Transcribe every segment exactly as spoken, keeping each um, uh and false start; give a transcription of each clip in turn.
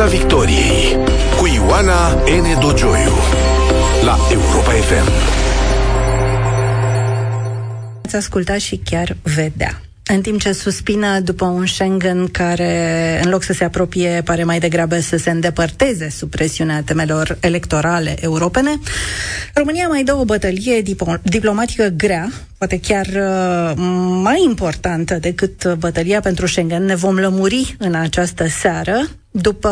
Piața Victoriei cu Ioana N. Dojoiu la Europa F M. Ați ascultat și chiar vedea. În timp ce suspină după un Schengen care, în loc să se apropie, pare mai degrabă să se îndepărteze sub presiunea temelor electorale europene, România mai dă o bătălie dip- diplomatică grea, poate chiar mai importantă decât bătălia pentru Schengen. Ne vom lămuri în această seară. După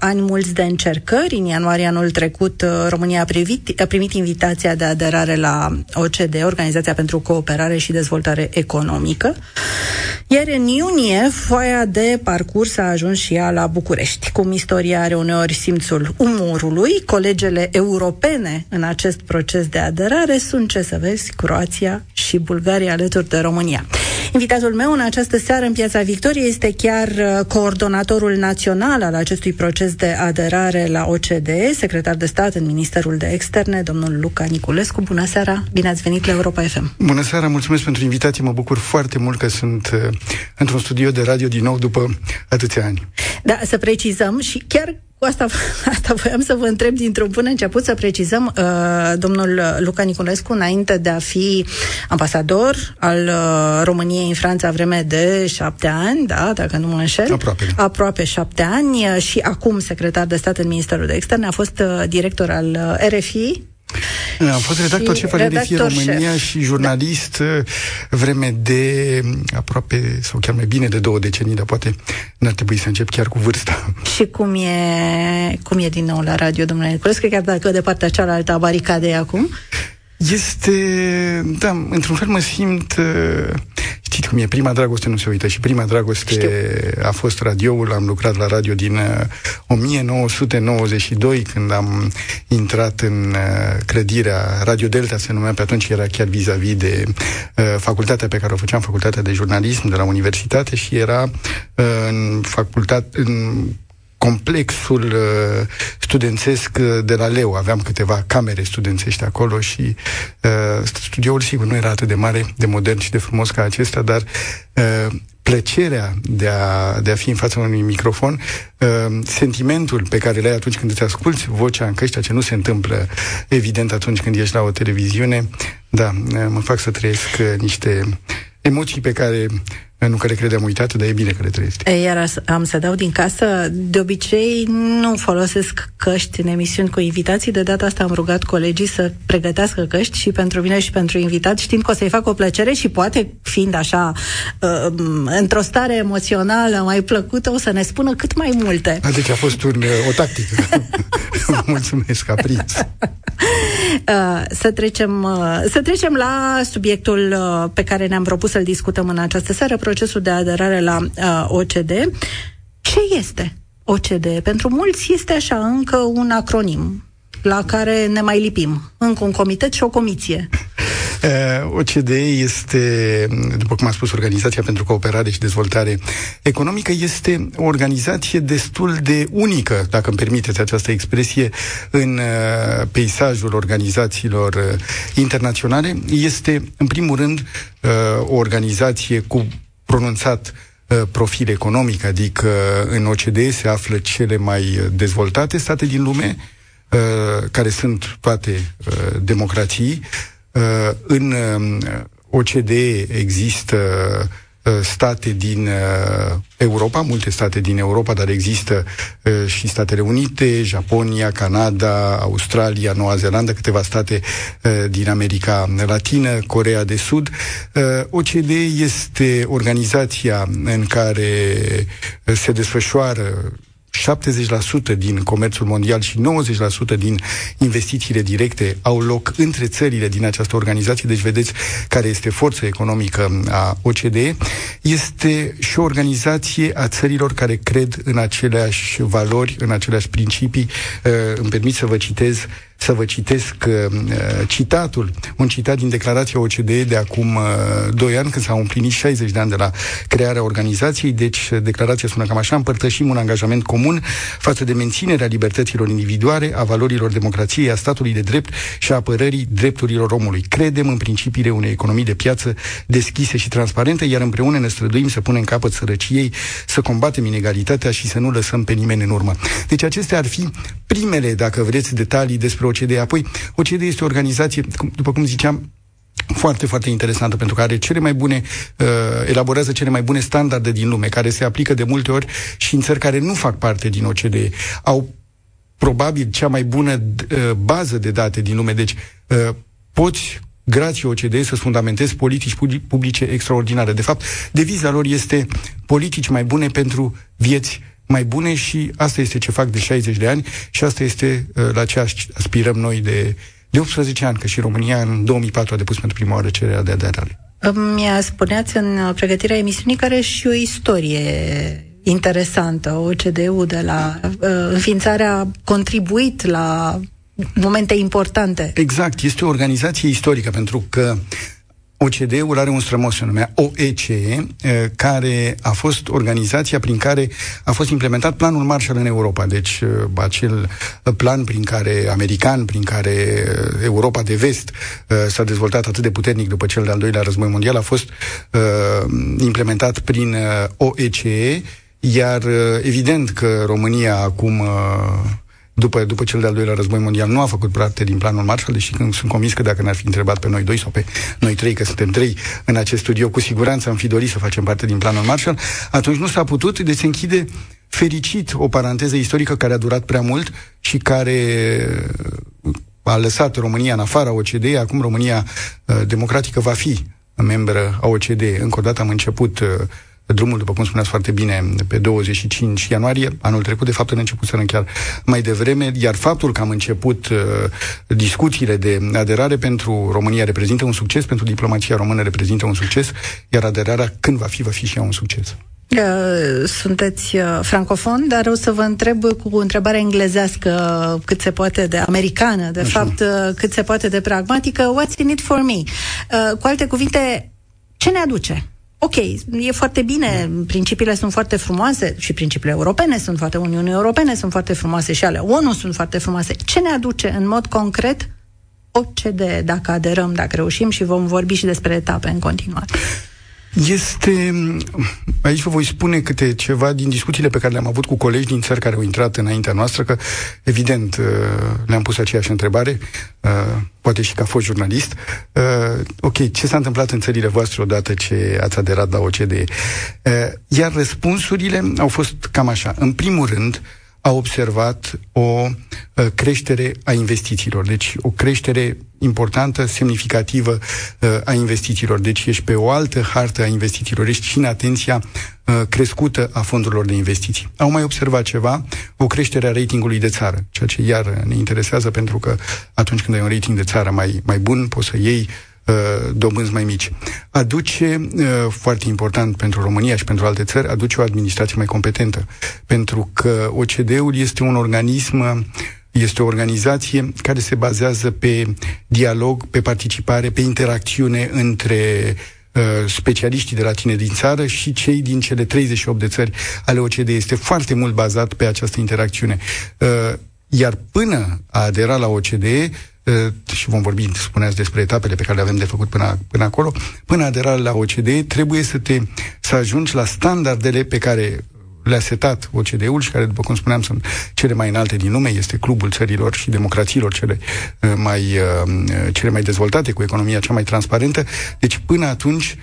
ani mulți de încercări, în ianuarie anul trecut, România a primit, a primit invitația de aderare la O C D E, Organizația pentru Cooperare și Dezvoltare Economică, iar în iunie, foaia de parcurs a ajuns și ea la București. Cum istoria are uneori simțul umorului, colegele europene în acest proces de aderare sunt, ce să vezi, Croația și Bulgaria alături de România. Invitatul meu în această seară în Piața Victoriei este chiar coordonatorul național al acestui proces de aderare la O C D E, secretar de stat în Ministerul de Externe, domnul Luca Niculescu. Bună seara, bine ați venit la Europa F M. Bună seara, mulțumesc pentru invitație, mă bucur foarte mult că sunt uh, într-un studio de radio din nou după atâția ani. Da, să precizăm și chiar Asta, asta voiam să vă întreb dintr-un bun început, să precizăm, uh, domnul Luca Niculescu, înainte de a fi ambasador al uh, României în Franța vreme de șapte ani, da, dacă nu mă înșel, aproape, aproape șapte ani, uh, și acum secretar de stat în Ministerul de Externe, a fost uh, director al uh, R F I. Am fost redactor șef al R F I România și jurnalist, da, vreme de aproape, sau chiar mai bine de două decenii, dar poate n-ar trebui să încep chiar cu vârsta. Și cum e, cum e din nou la radio, domnule Niculescu, chiar dacă de partea cealaltă a baricadei acum? Este, da, într-un fel mă simt, știți cum e, prima dragoste nu se uită și prima dragoste Știu. A fost radioul, am lucrat la radio din nouăsprezece nouăzeci și doi, când am intrat în clădirea Radio Delta, se numea pe atunci, era chiar vis-a-vis de uh, facultatea pe care o făceam, facultatea de jurnalism de la universitate, și era uh, în facultate, în complexul uh, studențesc de la Leu. Aveam câteva camere studențești acolo și uh, studioul, sigur, nu era atât de mare, de modern și de frumos ca acesta, dar uh, plăcerea de a, de a fi în fața unui microfon, uh, sentimentul pe care l-ai atunci când îți asculți vocea în căștia, ce nu se întâmplă, evident, atunci când ești la o televiziune, da, uh, mă fac să trăiesc uh, niște emoții pe care nu că le credeam uitate, dar e bine că le trăiești. Iar am să dau din casă. De obicei nu folosesc căști în emisiuni cu invitații. De data asta am rugat colegii să pregătească căști și pentru mine și pentru invitat, știind că o să-i fac o plăcere și poate, fiind așa uh, într-o stare emoțională mai plăcută, o să ne spună cât mai multe. Deci a fost un, o tactică. Mulțumesc, a prins. Uh, să, trecem, uh, să trecem la subiectul uh, pe care ne-am propus să-l discutăm în această seară, procesul de aderare la uh, O C D E. Ce este O C D E? Pentru mulți este așa încă un acronim la care ne mai lipim. Încă un comitet și o comisie. O C D E este, după cum a spus, Organizația pentru Cooperare și Dezvoltare Economică, este o organizație destul de unică, dacă îmi permiteți această expresie, în peisajul organizațiilor internaționale. Este, în primul rând, o organizație cu pronunțat profil economic, adică în O C D E se află cele mai dezvoltate state din lume, care sunt toate democrații. În O C D E există state din Europa, multe state din Europa, dar există și Statele Unite, Japonia, Canada, Australia, Noua Zeelandă, câteva state din America Latină, Coreea de Sud. O C D E este organizația în care se desfășoară șaptezeci la sută din comerțul mondial și nouăzeci la sută din investițiile directe au loc între țările din această organizație, deci vedeți care este forța economică a O C D E. Este și o organizație a țărilor care cred în aceleași valori, în aceleași principii. Îmi permit să vă citez să vă citesc citatul, un citat din declarația O C D E de acum doi ani, când s-au împlinit șaizeci de ani de la crearea organizației. Deci declarația sună cam așa: împărtășim un angajament comun față de menținerea libertăților individuale, a valorilor democrației, a statului de drept și a apărării drepturilor omului. Credem în principiile unei economii de piață deschise și transparente, iar împreună ne străduim să punem capăt sărăciei, să combatem inegalitatea și să nu lăsăm pe nimeni în urmă. Deci acestea ar fi primele, dacă vreți, detalii despre O C D E. Apoi, O C D E este o organizație, după cum ziceam, foarte, foarte interesantă, pentru că are cele mai bune, uh, elaborează cele mai bune standarde din lume, care se aplică de multe ori și în țări care nu fac parte din O C D E. Au probabil cea mai bună uh, bază de date din lume, deci uh, poți, grație O C D E, să-ți fundamentezi politici publice extraordinare. De fapt, deviza lor este politici mai bune pentru vieți mai bune și asta este ce fac de șaizeci de ani și asta este uh, la ce aspirăm noi de, de optsprezece ani, că și România în două mii patru a depus pentru prima oară cererea de aderare. Mi-a spuneați în pregătirea emisiunii care și o istorie interesantă. O C D E-ul de la uh, înființarea a contribuit la momente importante. Exact, este o organizație istorică, pentru că O C D E-ul are un strămoș, se numea O E C E, care a fost organizația prin care a fost implementat planul Marshall în Europa. Deci acel plan prin care american, prin care Europa de vest s-a dezvoltat atât de puternic după cel de-al doilea război mondial, a fost implementat prin O E C E, iar evident că România acum... După, după cel de-al doilea război mondial nu a făcut parte din planul Marshall, deși când sunt convins că dacă ne-ar fi întrebat pe noi doi sau pe noi trei, că suntem trei în acest studio, cu siguranță am fi dorit să facem parte din planul Marshall, atunci nu s-a putut, deci se închide fericit o paranteză istorică care a durat prea mult și care a lăsat România în afara O C D E. Acum România democratică va fi membră a O C D E. Încă o dată am început drumul, după cum spuneați foarte bine, pe douăzeci și cinci ianuarie, anul trecut. De fapt, am început să chiar mai devreme, iar faptul că am început uh, discuțiile de aderare pentru România reprezintă un succes, pentru diplomația română reprezintă un succes, iar aderarea, când va fi, va fi și ea un succes. Sunteți francofon, dar o să vă întreb cu întrebarea englezească, cât se poate de americană, de Așa. fapt, cât se poate de pragmatică. What's in it for me? Uh, cu alte cuvinte, ce ne aduce? Ok, e foarte bine, principiile sunt foarte frumoase și principiile europene sunt foarte, Uniunii Europene sunt foarte frumoase și ale O N U sunt foarte frumoase. Ce ne aduce în mod concret O C D E, dacă aderăm, dacă reușim, și vom vorbi și despre etape în continuare? Este, aici vă voi spune câte ceva din discuțiile pe care le-am avut cu colegi din țări care au intrat înaintea noastră, că evident le-am pus aceeași întrebare, poate și că a fost jurnalist. Ok, ce s-a întâmplat în țările voastre odată ce ați aderat la O C D E? Iar răspunsurile au fost cam așa. În primul rând, a observat o creștere a investițiilor, deci o creștere importantă, semnificativă a investițiilor. Deci ești pe o altă hartă a investițiilor, ești și în atenția crescută a fondurilor de investiții. Au mai observat ceva, o creștere a ratingului de țară, ceea ce iar ne interesează, pentru că atunci când ai un rating de țară mai, mai bun, poți să iei dobânzi mai mici. Aduce, foarte important pentru România și pentru alte țări, aduce o administrație mai competentă, pentru că O C D E-ul este un organism, este o organizație care se bazează pe dialog, pe participare, pe interacțiune între specialiștii de la tine din țară și cei din cele treizeci și opt de țări ale O C D E. Este foarte mult bazat pe această interacțiune. Iar până a adera la O C D E, și vom vorbi, spuneați, despre etapele pe care le avem de făcut până, până acolo, până aderarea la O C D E, trebuie să te să ajungi la standardele pe care le-a setat O C D E-ul și care, după cum spuneam, sunt cele mai înalte din lume. Este clubul țărilor și democrațiilor cele mai, cele mai dezvoltate, cu economia cea mai transparentă. Deci, până atunci,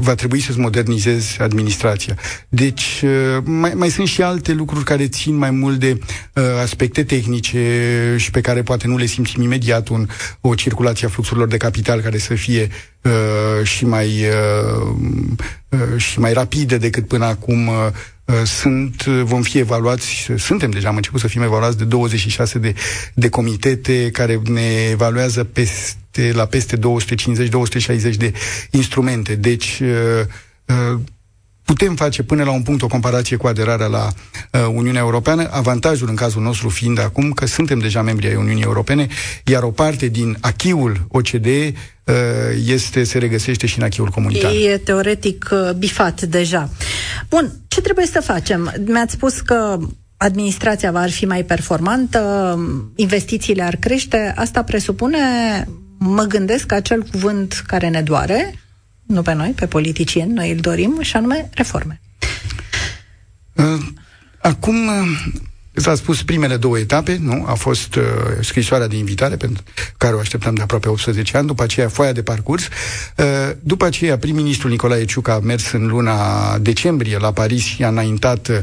va trebui să-ți modernizezi administrația. Deci, mai, mai sunt și alte lucruri care țin mai mult de uh, aspecte tehnice și pe care poate nu le simțim imediat, un, o circulație a fluxurilor de capital care să fie uh, și, mai, uh, uh, și mai rapide decât până acum. uh, Sunt, vom fi evaluați, suntem deja, am început să fim evaluați de douăzeci și șase de comitete care ne evaluează peste, la peste două sute cincizeci două sute șaizeci de instrumente. Deci, Putem face până la un punct o comparație cu aderarea la uh, Uniunea Europeană, avantajul în cazul nostru fiind acum că suntem deja membri ai Uniunii Europene, iar o parte din achiul O C D E uh, este, se regăsește și în achiul comunitar. E teoretic uh, bifat deja. Bun, ce trebuie să facem? Mi-ați spus că administrația va fi mai performantă, investițiile ar crește, asta presupune, mă gândesc, acel cuvânt care ne doare, nu pe noi, pe politicieni, noi îl dorim, și anume reforme. Acum s-a spus primele două etape, nu? A fost uh, scrisoarea de invitare, pentru care o așteptam de aproape optsprezece ani, după aceea foaia de parcurs. Uh, după aceea, prim-ministrul Nicolae Ciucă a mers în luna decembrie la Paris și a înaintat uh,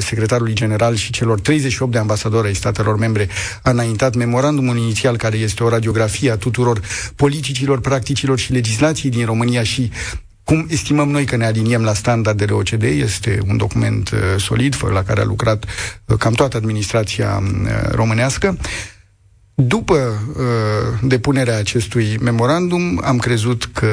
secretarului general și celor treizeci și opt de ambasadori ai statelor membre, a înaintat memorandumul inițial, care este o radiografie a tuturor politicilor, practicilor și legislației din România și cum estimăm noi că ne aliniem la standardele O C D E. Este un document uh, solid, la care a lucrat uh, cam toată administrația uh, românească. După uh, depunerea acestui memorandum, am crezut că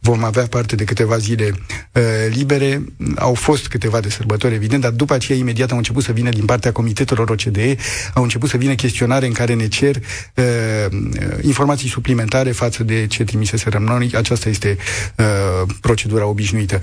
vom avea parte de câteva zile uh, libere. Au fost câteva de sărbători, evident, dar după aceea, imediat, au început să vină din partea comitetelor O C D E, au început să vină chestionare în care ne cer uh, informații suplimentare față de ce trimiseserăm noi. Aceasta este uh, procedura obișnuită.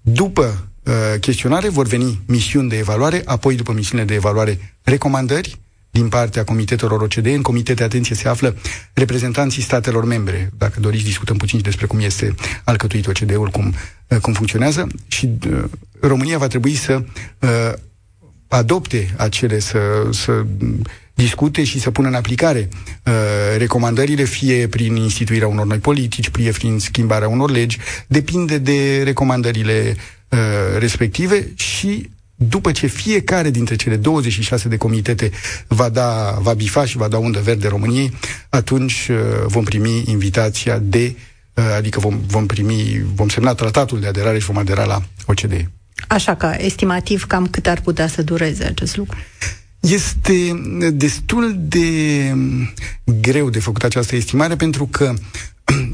După uh, chestionare vor veni misiuni de evaluare, apoi, după misiunile de evaluare, recomandări din partea comitetelor O C D E. În comitete, atenție, se află reprezentanții statelor membre. Dacă doriți, discutăm puțin și despre cum este alcătuit O C D E-ul, cum, cum funcționează. Și uh, România va trebui să uh, adopte acele, să, să discute și să pună în aplicare uh, recomandările, fie prin instituirea unor noi politici, fie prin schimbarea unor legi. Depinde de recomandările uh, respective și după ce fiecare dintre cele douăzeci și șase de comitete va da, va bifa și va da undă verde României, atunci vom primi invitația de, adică vom, vom primi, vom semna tratatul de aderare și vom adera la O C D E. Așa că, estimativ, cam cât ar putea să dureze acest lucru? Este destul de greu de făcut această estimare, pentru că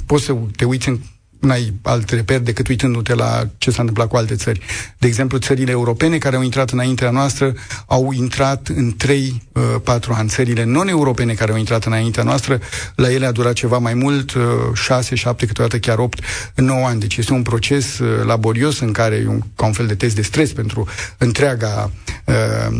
poți să te uiți în nu ai alt reper decât uitându-te la ce s-a întâmplat cu alte țări. De exemplu, țările europene care au intrat înaintea noastră au intrat în trei patru ani. Țările non-europene care au intrat înaintea noastră, la ele a durat ceva mai mult, șase, șapte, câteodată chiar opt, nouă ani. Deci este un proces laborios în care e un, ca un fel de test de stres pentru întreaga uh,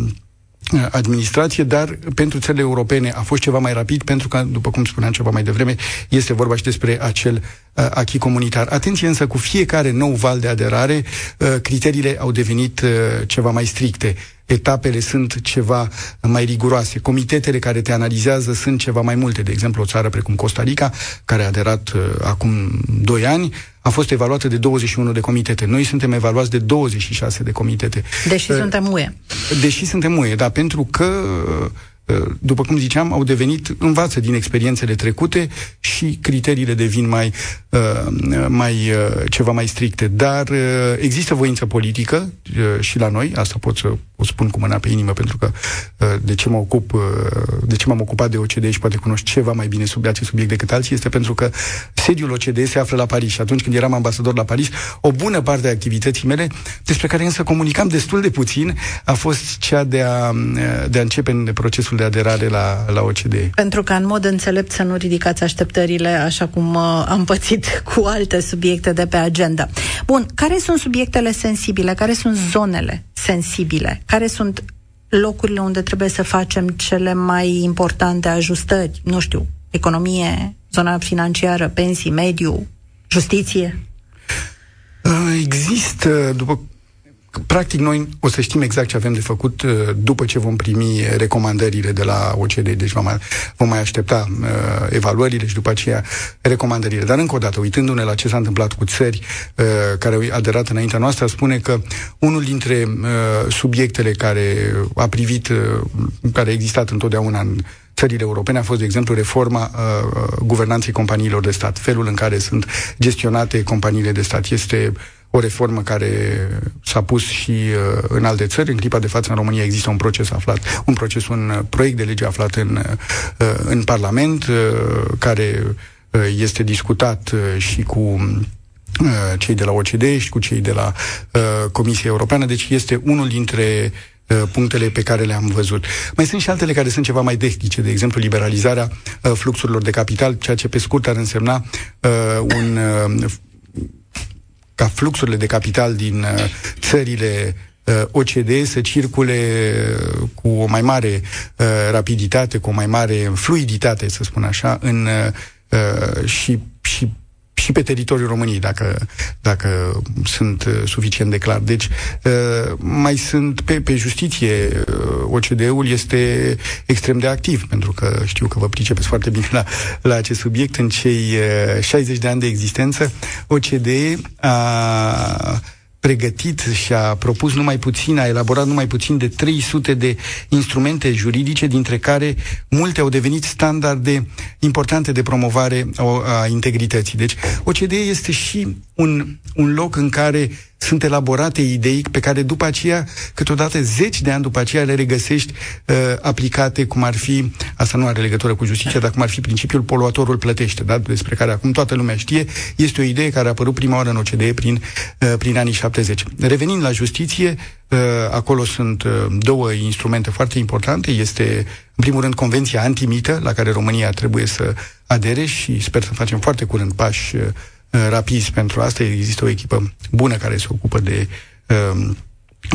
administrație, dar pentru țările europene a fost ceva mai rapid, pentru că, după cum spuneam ceva mai devreme, este vorba și despre acel uh, acquis comunitar. Atenție însă, cu fiecare nou val de aderare, uh, criteriile au devenit uh, ceva mai stricte. Etapele sunt ceva mai riguroase. Comitetele care te analizează sunt ceva mai multe. De exemplu, o țară precum Costa Rica, care a aderat uh, acum doi ani, a fost evaluată de douăzeci și unu de comitete. Noi suntem evaluați de douăzeci și șase de comitete. Deși uh, suntem U E. Deși suntem U E, da, pentru că, uh, după cum ziceam, au devenit, învață din experiențele trecute și criteriile devin mai, uh, mai uh, ceva mai stricte. Dar uh, există voință politică uh, și la noi, asta pot să o spun cu mâna pe inimă, pentru că uh, de ce mă ocup, uh, de ce m-am ocupat de O C D E și poate cunosc ceva mai bine sub acest subiect decât alții, este pentru că sediul O C D E se află la Paris și atunci când eram ambasador la Paris, o bună parte a activității mele, despre care însă comunicam destul de puțin, a fost cea de a, de a începe procesul de aderare la, la O C D E. Pentru că, în mod înțelept, să nu ridicați așteptările, așa cum uh, am pățit cu alte subiecte de pe agenda. Bun, care sunt subiectele sensibile? Care sunt zonele sensibile? Care sunt locurile unde trebuie să facem cele mai importante ajustări? Nu știu, economie, zona financiară, pensii, mediu, justiție? Există, după... Practic, noi o să știm exact ce avem de făcut după ce vom primi recomandările de la O C D E, deci vom mai, vom mai aștepta uh, evaluările și după aceea recomandările. Dar încă o dată, uitându-ne la ce s-a întâmplat cu țări uh, care au aderat înaintea noastră, spune că unul dintre uh, subiectele care a privit, uh, care a existat întotdeauna în țările europene a fost, de exemplu, reforma uh, guvernanței companiilor de stat. Felul în care sunt gestionate companiile de stat este o reformă care s-a pus și uh, în alte țări. În clipa de față, în România, există un proces aflat, un proces, un uh, proiect de lege aflat în, uh, în Parlament, uh, care uh, este discutat uh, și cu cei de la O C D E și cu cei de la uh, Comisia Europeană, deci este unul dintre uh, punctele pe care le-am văzut. Mai sunt și altele care sunt ceva mai tehnice, de exemplu liberalizarea uh, fluxurilor de capital, ceea ce pe scurt ar însemna uh, un uh, ca fluxurile de capital din uh, țările O C D E să circule cu o mai mare uh, rapiditate, cu o mai mare fluiditate, să spun așa, în, uh, și, și, și pe teritoriul României, dacă, dacă sunt suficient de clar. Deci, uh, mai sunt pe, pe justiție, O C D E-ul este extrem de activ, pentru că știu că vă pricepeți foarte bine la, la acest subiect. În cei uh, șaizeci de ani de existență, O C D E a pregătit și a propus numai puțin, a elaborat numai puțin de trei sute de instrumente juridice, dintre care multe au devenit standarde importante de promovare a integrității. Deci, O C D E este și un, un loc în care sunt elaborate idei pe care după aceea, câteodată zeci de ani după aceea, le regăsești uh, aplicate, cum ar fi, asta nu are legătură cu justiția, dar cum ar fi principiul poluatorul plătește, da? Despre care acum toată lumea știe, este o idee care a apărut prima oară în O C D E prin, uh, prin anii șaptezeci. Revenind la justiție, uh, acolo sunt uh, două instrumente foarte importante, este în primul rând Convenția Antimită, la care România trebuie să adere și sper să facem foarte curând pași uh, rapizi pentru asta. Există o echipă bună care se ocupă de uh,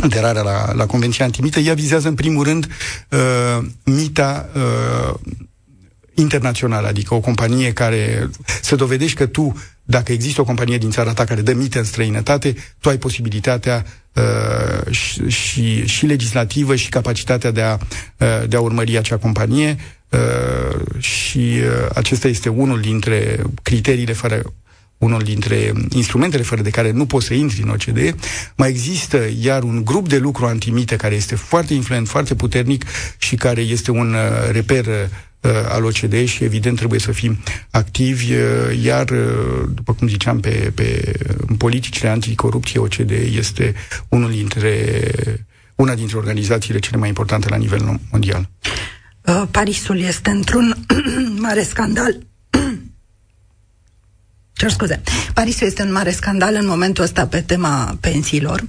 aderarea la, la Convenția Antimită. Ea vizează în primul rând uh, mita uh, internațională, adică o companie care să dovedești că tu, dacă există o companie din țara ta care dă mită în străinătate, tu ai posibilitatea uh, și, și, și legislativă și capacitatea de a, uh, de a urmări acea companie uh, și uh, acesta este unul dintre criteriile fără unul dintre instrumentele fără de care nu poți să intri în O C D E. Mai există iar un grup de lucru antimite care este foarte influent, foarte puternic și care este un uh, reper uh, al O C D E și evident trebuie să fim activi, uh, iar, uh, după cum ziceam, pe, pe politicile anticorupție, O C D E este unul dintre, una dintre organizațiile cele mai importante la nivel mondial. Uh, Parisul este într-un mare scandal. Cer scuze. Parisul este un mare scandal în momentul ăsta pe tema pensiilor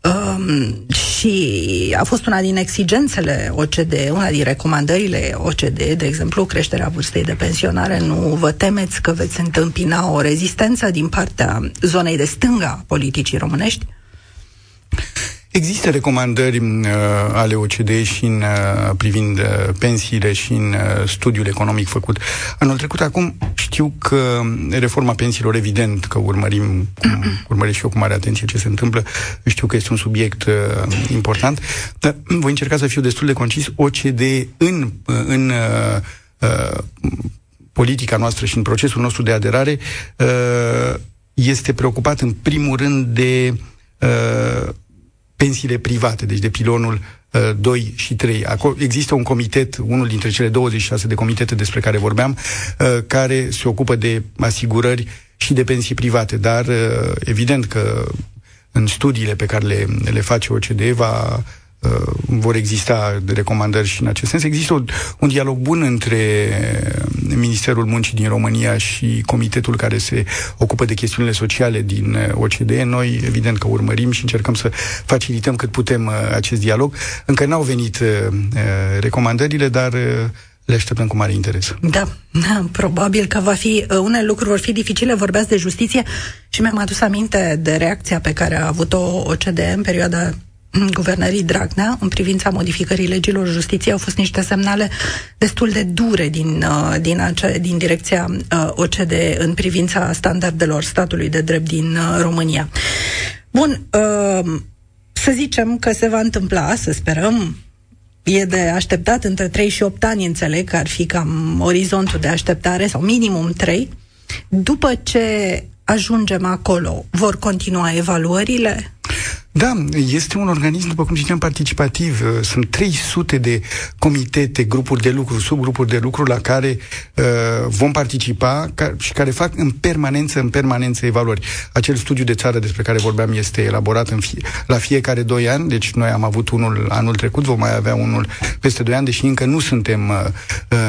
um, și a fost una din exigențele O C D E, una din recomandările O C D E, de exemplu, creșterea vârstei de pensionare. Nu vă temeți că veți întâmpina o rezistență din partea zonei de stânga politicii românești? Există recomandări uh, ale O C D E și în, uh, privind uh, pensiile și în uh, studiul economic făcut anul trecut. Acum știu că reforma pensiilor, evident că urmărim, cum, urmăresc și eu cu mare atenție ce se întâmplă, știu că este un subiect uh, important, dar voi încerca să fiu destul de concis. O C D E în, în uh, uh, politica noastră și în procesul nostru de aderare uh, este preocupat în primul rând de uh, pensiile private, deci de pilonul uh, doi și trei. Acolo există un comitet, unul dintre cele douăzeci și șase de comitete despre care vorbeam, uh, care se ocupă de asigurări și de pensii private, dar uh, evident că în studiile pe care le, le face O C D E va, uh, vor exista recomandări și în acest sens. Există un, un dialog bun între Ministerul Muncii din România și comitetul care se ocupă de chestiunile sociale din O C D E. Noi, evident că urmărim și încercăm să facilităm cât putem acest dialog. Încă n-au venit uh, recomandările, dar uh, le așteptăm cu mare interes. Da, da, probabil că va fi, unele lucruri vor fi dificile. Vorbeați de justiție și mi-am adus aminte de reacția pe care a avut-o O C D E în perioada guvernării Dragnea, în privința modificării legilor justiției. Au fost niște semnale destul de dure din, din, ace, din direcția O C D E în privința standardelor statului de drept din România. Bun, să zicem că se va întâmpla, să sperăm, e de așteptat între trei și opt ani, înțeleg că ar fi cam orizontul de așteptare, sau minimum trei. După ce ajungem acolo, vor continua evaluările? Da, este un organism, după cum ziceam, participativ. Sunt trei sute de comitete, grupuri de lucru, subgrupuri de lucru la care uh, vom participa ca, și care fac în permanență, în permanență evaluări. Acel studiu de țară despre care vorbeam este elaborat în fie, la fiecare doi ani, deci noi am avut unul anul trecut, vom mai avea unul peste doi ani, deși încă nu suntem uh,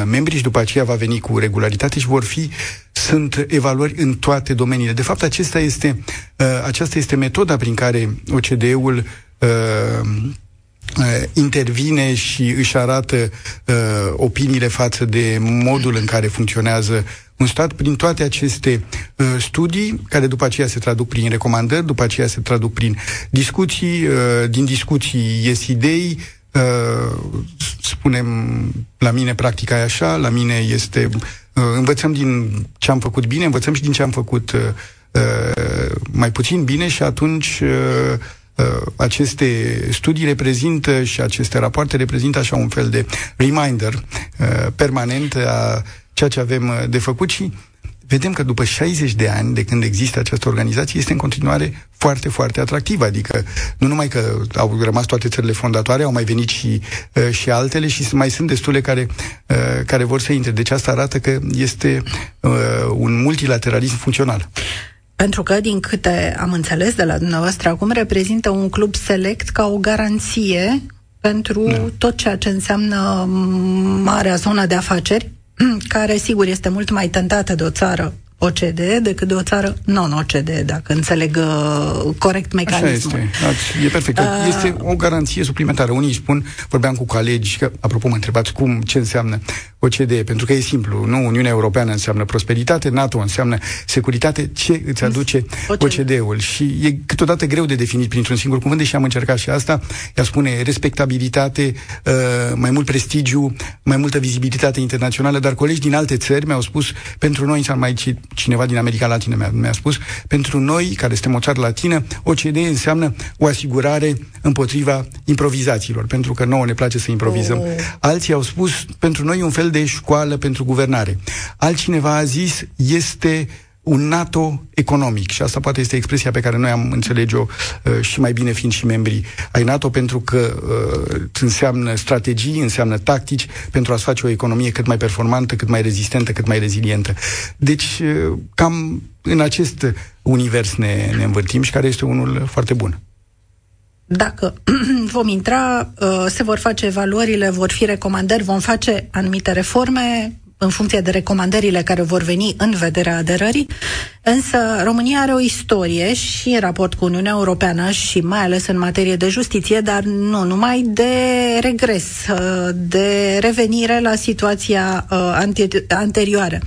membri și după aceea va veni cu regularitate și vor fi sunt evaluări în toate domeniile. De fapt, acesta este, uh, aceasta este metoda prin care O C D E-ul uh, intervine și își arată uh, opiniile față de modul în care funcționează un stat prin toate aceste uh, studii, care după aceea se traduc prin recomandări, după aceea se traduc prin discuții, uh, din discuții ies idei, uh, spunem, la mine practica e așa, la mine este... Uh, învățăm din ce am făcut bine, învățăm și din ce am făcut uh, uh, mai puțin bine și atunci... Uh, aceste studii reprezintă și aceste rapoarte reprezintă așa un fel de reminder uh, permanent a ceea ce avem de făcut și vedem că după șaizeci de ani de când există această organizație este în continuare foarte, foarte atractivă, adică nu numai că au rămas toate țările fondatoare, au mai venit și, uh, și altele și mai sunt destule care, uh, care vor să intre, deci asta arată că este uh, un multilateralism funcțional. Pentru că, din câte am înțeles de la dumneavoastră acum, reprezintă un club select ca o garanție pentru da. tot ceea ce înseamnă marea zonă de afaceri, care, sigur, este mult mai tentată de o țară O C D E decât de o țară non-O C D E, dacă înțeleg corect mecanismul. Așa este, e perfect. A... Este o garanție suplimentară. Unii spun, vorbeam cu colegi, că, apropo, mă întrebați cum, ce înseamnă O C D E, pentru că e simplu, nu? Uniunea Europeană înseamnă prosperitate, NATO înseamnă securitate, ce îți aduce O C D E-ul? Și e câteodată greu de definit printr-un singur cuvânt, deși am încercat și asta, ea spune respectabilitate, mai mult prestigiu, mai multă vizibilitate internațională, dar colegi din alte țări mi-au spus, pentru noi înseamnă aici cineva din America Latină mi-a, mi-a spus, pentru noi, care suntem o țară latină, O C D E înseamnă o asigurare împotriva improvizațiilor, pentru că nouă ne place să improvizăm. Oh. Alții au spus, pentru noi un fel de școală pentru guvernare. Altcineva a zis, este un NATO economic și asta poate este expresia pe care noi am înțelege-o uh, și mai bine fiind și membrii ai NATO, pentru că uh, înseamnă strategii, înseamnă tactici pentru a-ți face o economie cât mai performantă, cât mai rezistentă, cât mai rezilientă. Deci, uh, cam în acest univers ne, ne învârtim și care este unul foarte bun. Dacă vom intra, uh, se vor face evaluările, vor fi recomandări, vom face anumite reforme în funcție de recomandările care vor veni în vederea aderării, însă România are o istorie și în raport cu Uniunea Europeană și mai ales în materie de justiție, dar nu numai, de regres, de revenire la situația anterioară,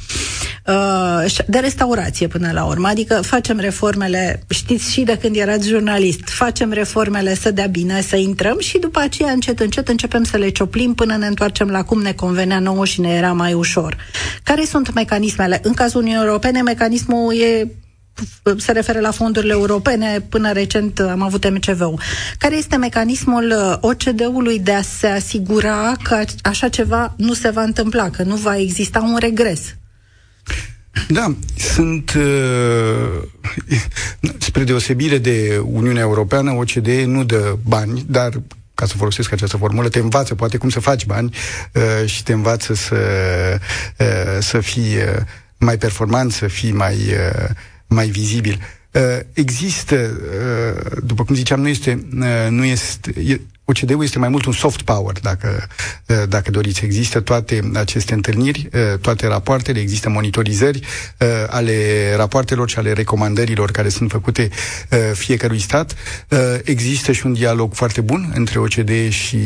de restaurație până la urmă, adică facem reformele, știți și de când erați jurnalist, facem reformele să dea bine, să intrăm și după aceea încet, încet începem să le cioplim până ne întoarcem la cum ne convenea nouă și ne era mai ușor. Care sunt mecanismele? În cazul Uniunii Europene, mecanismul e, se referă la fondurile europene, până recent am avut M C V-ul. Care este mecanismul O C D E-ului de a se asigura că așa ceva nu se va întâmpla, că nu va exista un regres? Da, sunt uh, spre deosebire de Uniunea Europeană, O C D E nu dă bani, dar, ca să folosesc această formulă, te învață poate cum să faci bani uh, și te învață să, uh, să fii uh, mai performant, să fii mai, uh, mai vizibil. Uh, există, uh, după cum ziceam, nu este... Uh, nu este e, O C D E-ul este mai mult un soft power, dacă, dacă doriți. Există toate aceste întâlniri, toate rapoartele, există monitorizări ale rapoartelor și ale recomandărilor care sunt făcute fiecărui stat. Există și un dialog foarte bun între O C D E și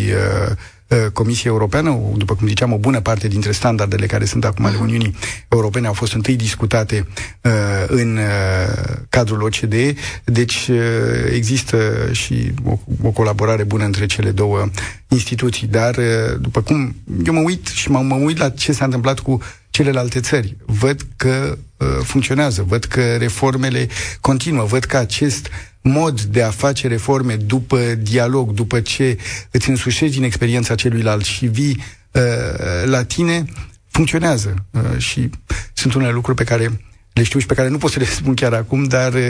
Comisia Europeană. După cum ziceam, o bună parte dintre standardele care sunt acum ale Uniunii Europene au fost întâi discutate uh, în uh, cadrul O C D E, deci uh, există și o, o colaborare bună între cele două instituții, dar uh, după cum eu mă uit și mă, mă uit la ce s-a întâmplat cu celelalte țări, văd că uh, funcționează, văd că reformele continuă, văd că acest mod de a face reforme după dialog, după ce îți însușești din experiența celuilalt și vii uh, la tine, funcționează. Uh, și sunt unele lucruri pe care le știu și pe care nu pot să le spun chiar acum, dar uh,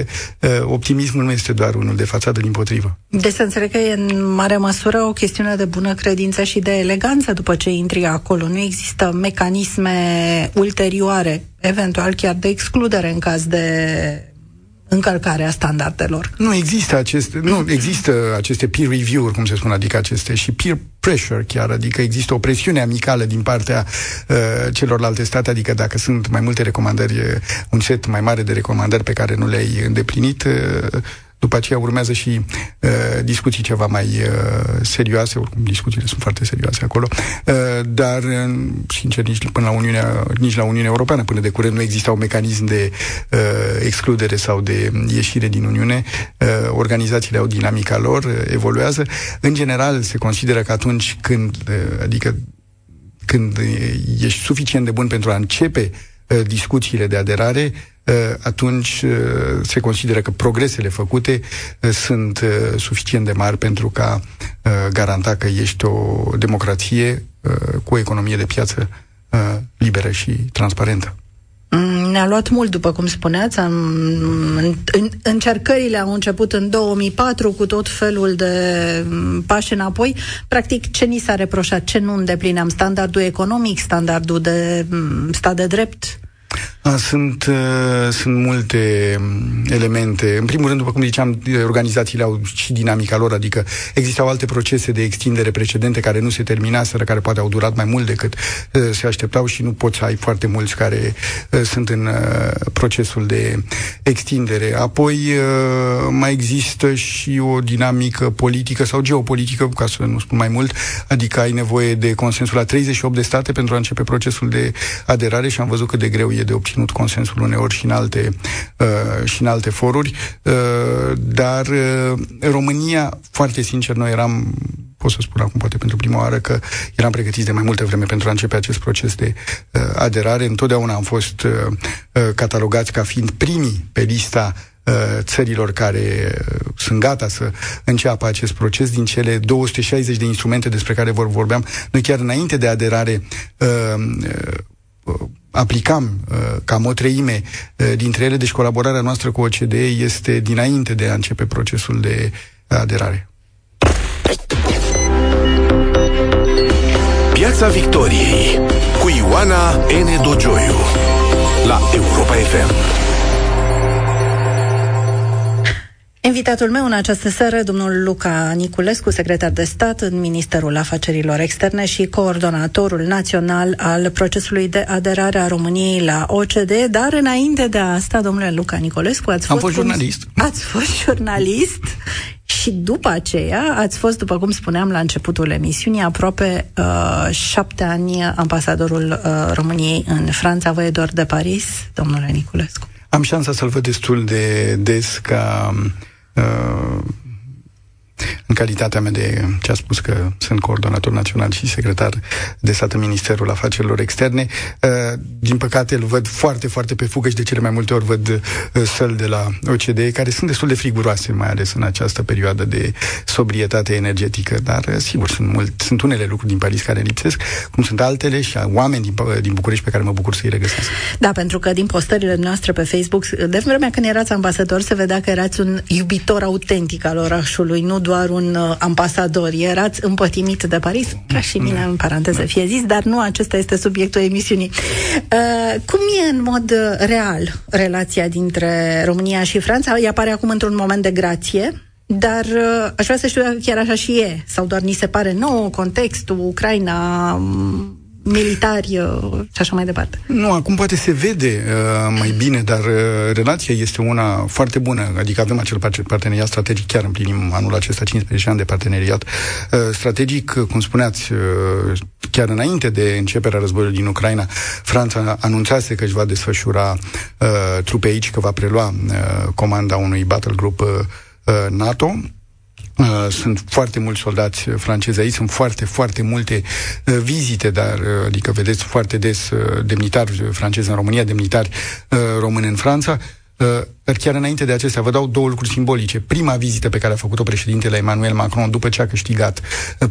optimismul nu este doar unul de fațadă, dimpotrivă. Deci să înțeleg că e în mare măsură o chestiune de bună credință și de eleganță după ce intri acolo. Nu există mecanisme ulterioare, eventual chiar de excludere în caz de încălcarea standardelor. Nu există acest, nu există aceste peer review-uri, cum se spun, adică aceste și peer pressure chiar, adică există o presiune amicală din partea uh, celorlalte state, adică dacă sunt mai multe recomandări, un set mai mare de recomandări pe care nu le-ai îndeplinit, uh, după aceea urmează și uh, discuții ceva mai uh, serioase, oricum discuțiile sunt foarte serioase acolo, uh, dar, sincer, nici, până la Uniunea, nici la Uniunea Europeană, până de curând, nu exista un mecanism de uh, excludere sau de ieșire din Uniune. Uh, organizațiile au dinamica lor, uh, evoluează. În general, se consideră că atunci când, uh, adică când ești suficient de bun pentru a începe uh, discuțiile de aderare, atunci se consideră că progresele făcute sunt suficient de mari pentru ca garanta că ești o democrație cu o economie de piață liberă și transparentă. Ne-a luat mult, după cum spuneați. Am, în, încercările au început în două mii patru cu tot felul de pași înapoi. Practic, ce ni s-a reproșat? Ce nu îndeplineam? Standardul economic, standardul de stat de drept? Sunt, uh, sunt multe elemente. În primul rând, după cum ziceam, organizațiile au și dinamica lor, adică existau alte procese de extindere precedente care nu se terminaseră, care poate au durat mai mult decât uh, se așteptau și nu poți să ai foarte mulți care uh, sunt în uh, procesul de extindere. Apoi uh, mai există și o dinamică politică sau geopolitică, ca să nu spun mai mult, adică ai nevoie de consensul la treizeci și opt de state pentru a începe procesul de aderare și am văzut cât de greu e de obținut consensul uneori și în alte, uh, și în alte foruri, uh, dar uh, România, foarte sincer, noi eram, pot să spun acum poate pentru prima oară, că eram pregătiți de mai multă vreme pentru a începe acest proces de uh, aderare. Întotdeauna am fost uh, catalogați ca fiind primii pe lista țărilor care sunt gata să înceapă acest proces. Din cele două sute șaizeci de instrumente despre care vor vorbeam, noi chiar înainte de aderare uh, uh, aplicam uh, cam o treime uh, dintre ele, deci colaborarea noastră cu O C D E este dinainte de a începe procesul de aderare. Piața Victoriei cu Ioana N. Dojoiu la Europa F M. Invitatul meu în această seară, domnul Luca Niculescu, secretar de stat în Ministerul Afacerilor Externe și coordonatorul național al procesului de aderare a României la O C D E. Dar înainte de asta, domnule Luca Niculescu, ați fost, fost jurnalist. Ați fost jurnalist și după aceea ați fost, după cum spuneam la începutul emisiunii, aproape uh, șapte ani ambasadorul uh, României în Franța. Vă e dor de Paris, domnule Niculescu? Am șansa să-l văd destul de des ca... în calitatea mea de ce a spus că sunt coordonator național și secretar de stat în Ministerul Afacerilor Externe. Din păcate îl văd foarte, foarte pe fugă și de cele mai multe ori văd săli de la O C D E care sunt destul de friguroase, mai ales în această perioadă de sobrietate energetică, dar sigur sunt, mult, sunt unele lucruri din Paris care lipsesc, cum sunt altele și oameni din, din București pe care mă bucur să-i regăsesc. Da, pentru că din postările noastre pe Facebook, de vremea când erați ambasador, se vedea că erați un iubitor autentic al orașului, nu doar un uh, ambasador. Erați împătimit de Paris, ca și mine, în paranteză fie zis, dar nu acesta este subiectul emisiunii. Uh, cum e în mod real relația dintre România și Franța? Ea pare acum într-un moment de grație, dar uh, aș vrea să știu dacă chiar așa și e, sau doar ni se pare nou contextul, Ucraina... Um... militari și așa mai departe. Nu, acum poate se vede uh, mai bine, dar uh, relația este una foarte bună, adică avem acel parteneriat strategic, chiar împlinim anul acesta cincisprezece ani de parteneriat uh, strategic, cum spuneați, uh, chiar înainte de începerea războiului din Ucraina, Franța anunțase că își va desfășura uh, trupe aici, că va prelua uh, comanda unui battle group uh, NATO. Sunt foarte mulți soldați francezi aici, sunt foarte, foarte multe uh, vizite, dar, uh, adică vedeți foarte des uh, demnitari francezi în România, demnitari uh, români în Franța. Uh, dar chiar înainte de acestea, vă dau două lucruri simbolice. Prima vizită pe care a făcut-o președintele Emmanuel Macron după ce a câștigat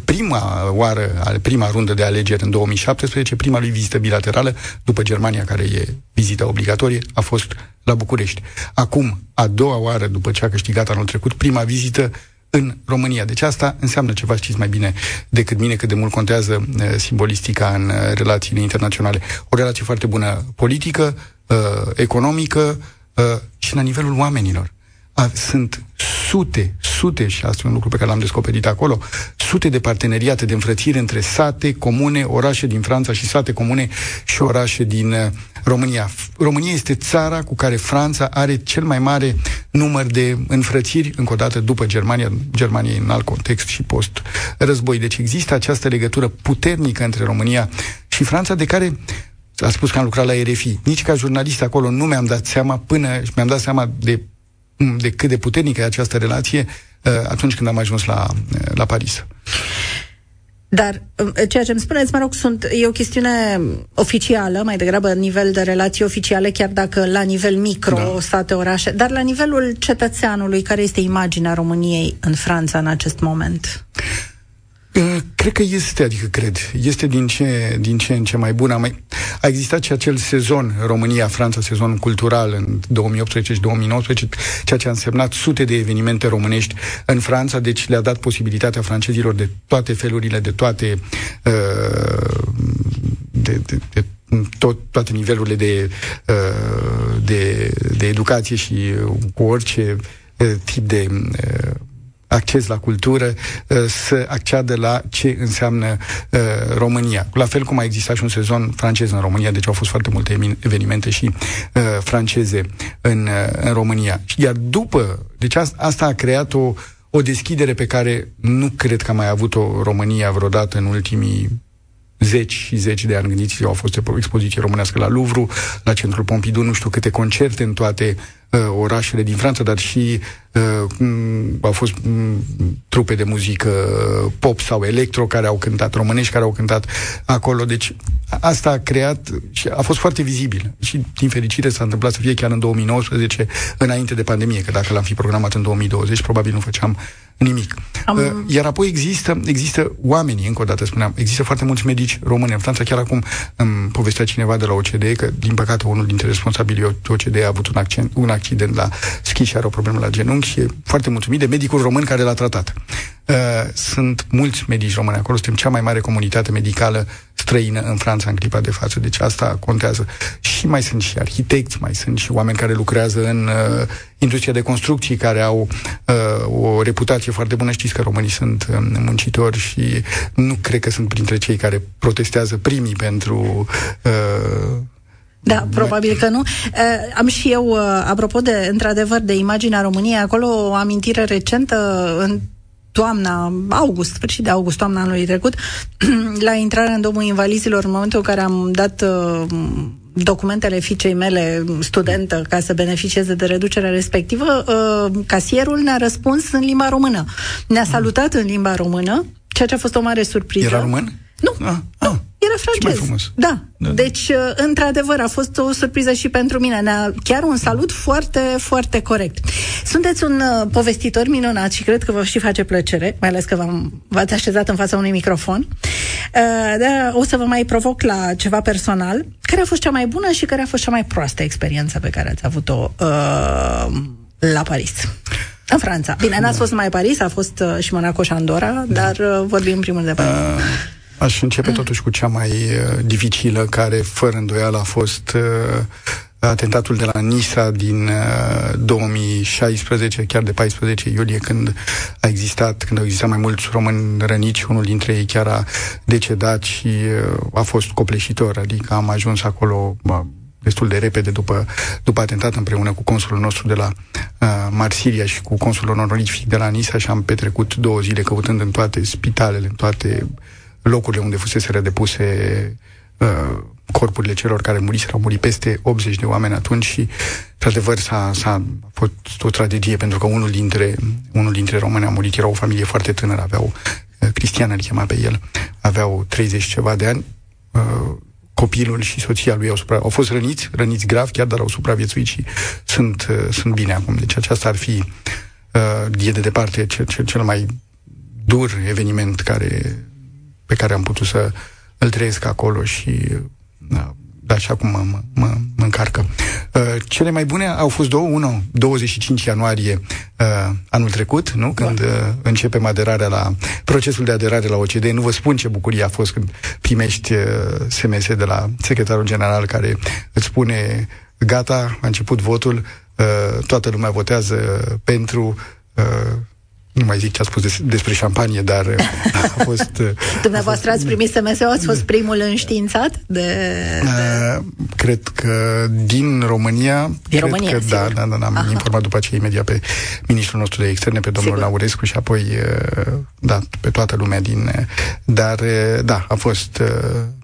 prima oară, prima rundă de alegeri în două mii șaptesprezece, prima lui vizită bilaterală, după Germania, care e vizita obligatorie, a fost la București. Acum, a doua oară, după ce a câștigat anul trecut, prima vizită în România. Deci asta înseamnă ceva, știți mai bine decât mine, cât de mult contează e, simbolistica în e, relațiile internaționale. O relație foarte bună politică, e, economică, e, uh, și la nivelul oamenilor. Sunt sute, sute, și asta e un lucru pe care l-am descoperit acolo, sute de parteneriate de înfrățire între sate, comune, orașe din Franța și sate, comune și orașe din uh, România. România este țara cu care Franța are cel mai mare număr de înfrățiri, încă o dată după Germania, Germania în alt context și post-război. Deci există această legătură puternică între România și Franța, de care a spus că am lucrat la R F I. Nici ca jurnalist acolo nu mi-am dat seama până mi-am dat seama de de cât de puternică e această relație atunci când am ajuns la, la Paris. Dar ceea ce îmi spuneți, mă rog, sunt, e o chestiune oficială, mai degrabă nivel de relații oficiale, chiar dacă la nivel micro, da, state, orașe, dar la nivelul cetățeanului, care este imaginea României în Franța în acest moment? Cred că este, adică cred, este din ce, din ce în ce mai bună. Mai... A existat și acel sezon România-Franța, sezon cultural în două mii optsprezece și două mii nouăsprezece, ceea ce a însemnat sute de evenimente românești în Franța, deci le-a dat posibilitatea francezilor de toate felurile, de toate... De, de, de, Tot, toate nivelurile de, de, de educație și cu orice tip de... acces la cultură, să acceadă la ce înseamnă uh, România. La fel cum a existat și un sezon francez în România, deci au fost foarte multe evenimente și uh, franceze în, uh, în România. Iar după, deci asta a creat o, o deschidere pe care nu cred că a mai avut-o România vreodată în ultimii zeci și zeci de ani. Gândiți, au fost expoziții românească la Louvre, la centrul Pompidou, nu știu câte concerte în toate uh, orașele din Franța, dar și uh, m- au fost m- trupe de muzică uh, pop sau electro care au cântat, românești care au cântat acolo. Deci asta a creat și a fost foarte vizibil. Și din fericire s-a întâmplat să fie chiar în două mii nouăsprezece, înainte de pandemie, că dacă l-am fi programat în două mii douăzeci, probabil nu făceam nimic. Am... Iar apoi există, există oamenii, încă o dată spuneam, există foarte mulți medici români în Franța. Chiar acum îmi povestea cineva de la O C D E că, din păcate, unul dintre responsabilii O C D E a avut un, accent, un accident la schi și are o problemă la genunchi și e foarte mulțumit de medicul român care l-a tratat. Sunt mulți medici români acolo, suntem cea mai mare comunitate medicală străină în Franța în clipa de față, deci asta contează. Și mai sunt și arhitecți, mai sunt și oameni care lucrează în uh, industria de construcții, care au uh, o reputație foarte bună. Știți că românii sunt uh, muncitori și nu cred că sunt printre cei care protestează primii pentru... Uh, Da, probabil că nu. Am și eu, apropo de, într-adevăr, de imaginea României, acolo o amintire recentă în toamna, august, sfârșit de august, toamna anului trecut, la intrarea în domnul invalizilor, în momentul în care am dat uh, documentele fiicei mele, studentă, ca să beneficieze de reducerea respectivă, uh, casierul ne-a răspuns în limba română. Ne-a salutat în limba română, ceea ce a fost o mare surpriză. Era român? Nu, ah, ah, nu, era francez. Da. Da. Deci, într-adevăr, a fost o surpriză și pentru mine. Ne-a chiar un salut foarte, foarte corect. Sunteți un uh, povestitor minunat și cred că vă și face plăcere, mai ales că v-am, v-ați așezat în fața unui microfon. Uh, dar o să vă mai provoc la ceva personal. Care a fost cea mai bună și care a fost cea mai proastă experiență pe care ați avut-o uh, la Paris? În Franța. Bine, n-ați fost numai Paris, a fost uh, și Monaco și Andorra, da, dar uh, vorbim în primul de Paris. Uh... Aș începe totuși cu cea mai uh, dificilă, care fără îndoială a fost uh, atentatul de la Nisa din uh, două mii șaisprezece, chiar de paisprezece iulie, când a existat, când au existat mai mulți români răniți, unul dintre ei chiar a decedat și uh, a fost copleșitor, adică am ajuns acolo uh, destul de repede după, după atentat, împreună cu consulul nostru de la uh, Marsilia și cu consulul onorific de la Nisa, și am petrecut două zile căutând în toate spitalele, în toate locurile unde fusese redepuse uh, corpurile celor care muriseră. Au murit peste optzeci de oameni atunci și, într-adevăr, s-a, s-a fost o tragedie, pentru că unul dintre, unul dintre români a murit. Era o familie foarte tânără, aveau, uh, Cristian îl chema pe el, aveau treizeci ceva de ani, uh, copilul și soția lui au, supra- au fost răniți, răniți grav chiar, dar au supraviețuit și sunt, uh, sunt bine acum. Deci aceasta ar fi, uh, e de departe cel, cel, cel mai dur eveniment care... pe care am putut să îl trăiesc acolo și da, așa cum mă, mă, mă, mă încarcă. Uh, cele mai bune au fost două. Unul, douăzeci și cinci ianuarie uh, anul trecut, nu? Când uh, începem aderarea la procesul de aderare la O C D E. Nu vă spun ce bucurie a fost când primești uh, S M S de la secretarul general care îți spune gata, a început votul, uh, toată lumea votează pentru... Uh, nu mai zic ce a spus des- despre șampanie, dar a fost... Uh, Dumneavoastră ați primit S M S-ul, ați fost primul înștiințat de... Uh, cred că din România... Din România, că, da, da, da, da, am Aha. informat după aceea imediat pe ministrul nostru de externe, pe domnul sigur. Laurescu și apoi, uh, da, pe toată lumea din... Dar, uh, da, a fost uh,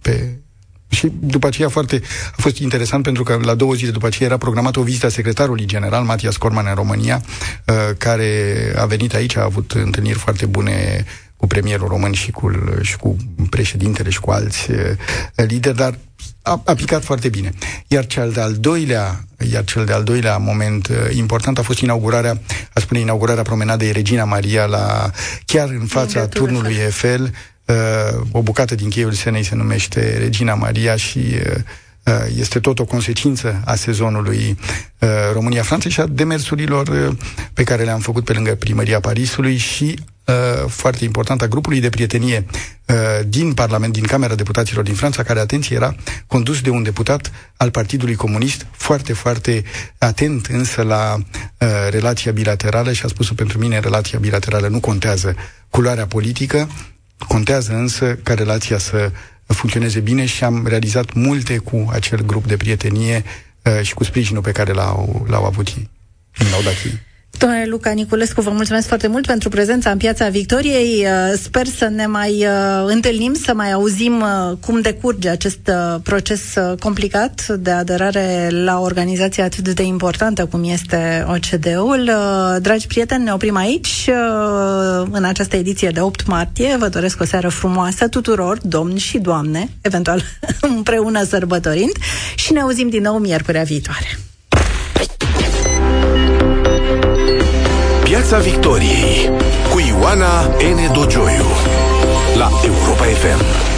pe... Și după aceea foarte, a fost interesant pentru că la două zile după aceea era programată o vizită a secretarului general, Mathias Cormann, în România, uh, care a venit aici, a avut întâlniri foarte bune cu premierul român și cu, și cu președintele și cu alți uh, lideri, dar a, a picat foarte bine. Iar cel de-al doilea, iar cel de-al doilea moment uh, important a fost inaugurarea, a spune inaugurarea promenadei Regina Maria la, chiar în fața turnului Eiffel. Uh, o bucată din cheiul Senei se numește Regina Maria și uh, uh, este tot o consecință a sezonului uh, România-Franța și a demersurilor uh, pe care le-am făcut pe lângă Primăria Parisului și uh, foarte important a grupului de prietenie uh, din Parlament, din Camera Deputaților din Franța, care, atenție, era condus de un deputat al Partidului Comunist, foarte, foarte atent însă la uh, relația bilaterală și a spus-o pentru mine, relația bilaterală nu contează culoarea politică, contează însă ca relația să funcționeze bine și am realizat multe cu acel grup de prietenie uh, și cu sprijinul pe care l-au, l-au avut ei. L-au dat ei. Domnule Luca Niculescu, vă mulțumesc foarte mult pentru prezența în Piața Victoriei. Sper să ne mai întâlnim, să mai auzim cum decurge acest proces complicat de aderare la organizație atât de importantă cum este O C D E-ul. Dragi prieteni, ne oprim aici în această ediție de opt martie. Vă doresc o seară frumoasă tuturor, domni și doamne, eventual împreună sărbătorind, și ne auzim din nou miercurea viitoare. Piața Victoriei cu Ioana N. Dojoiu la Europa F M.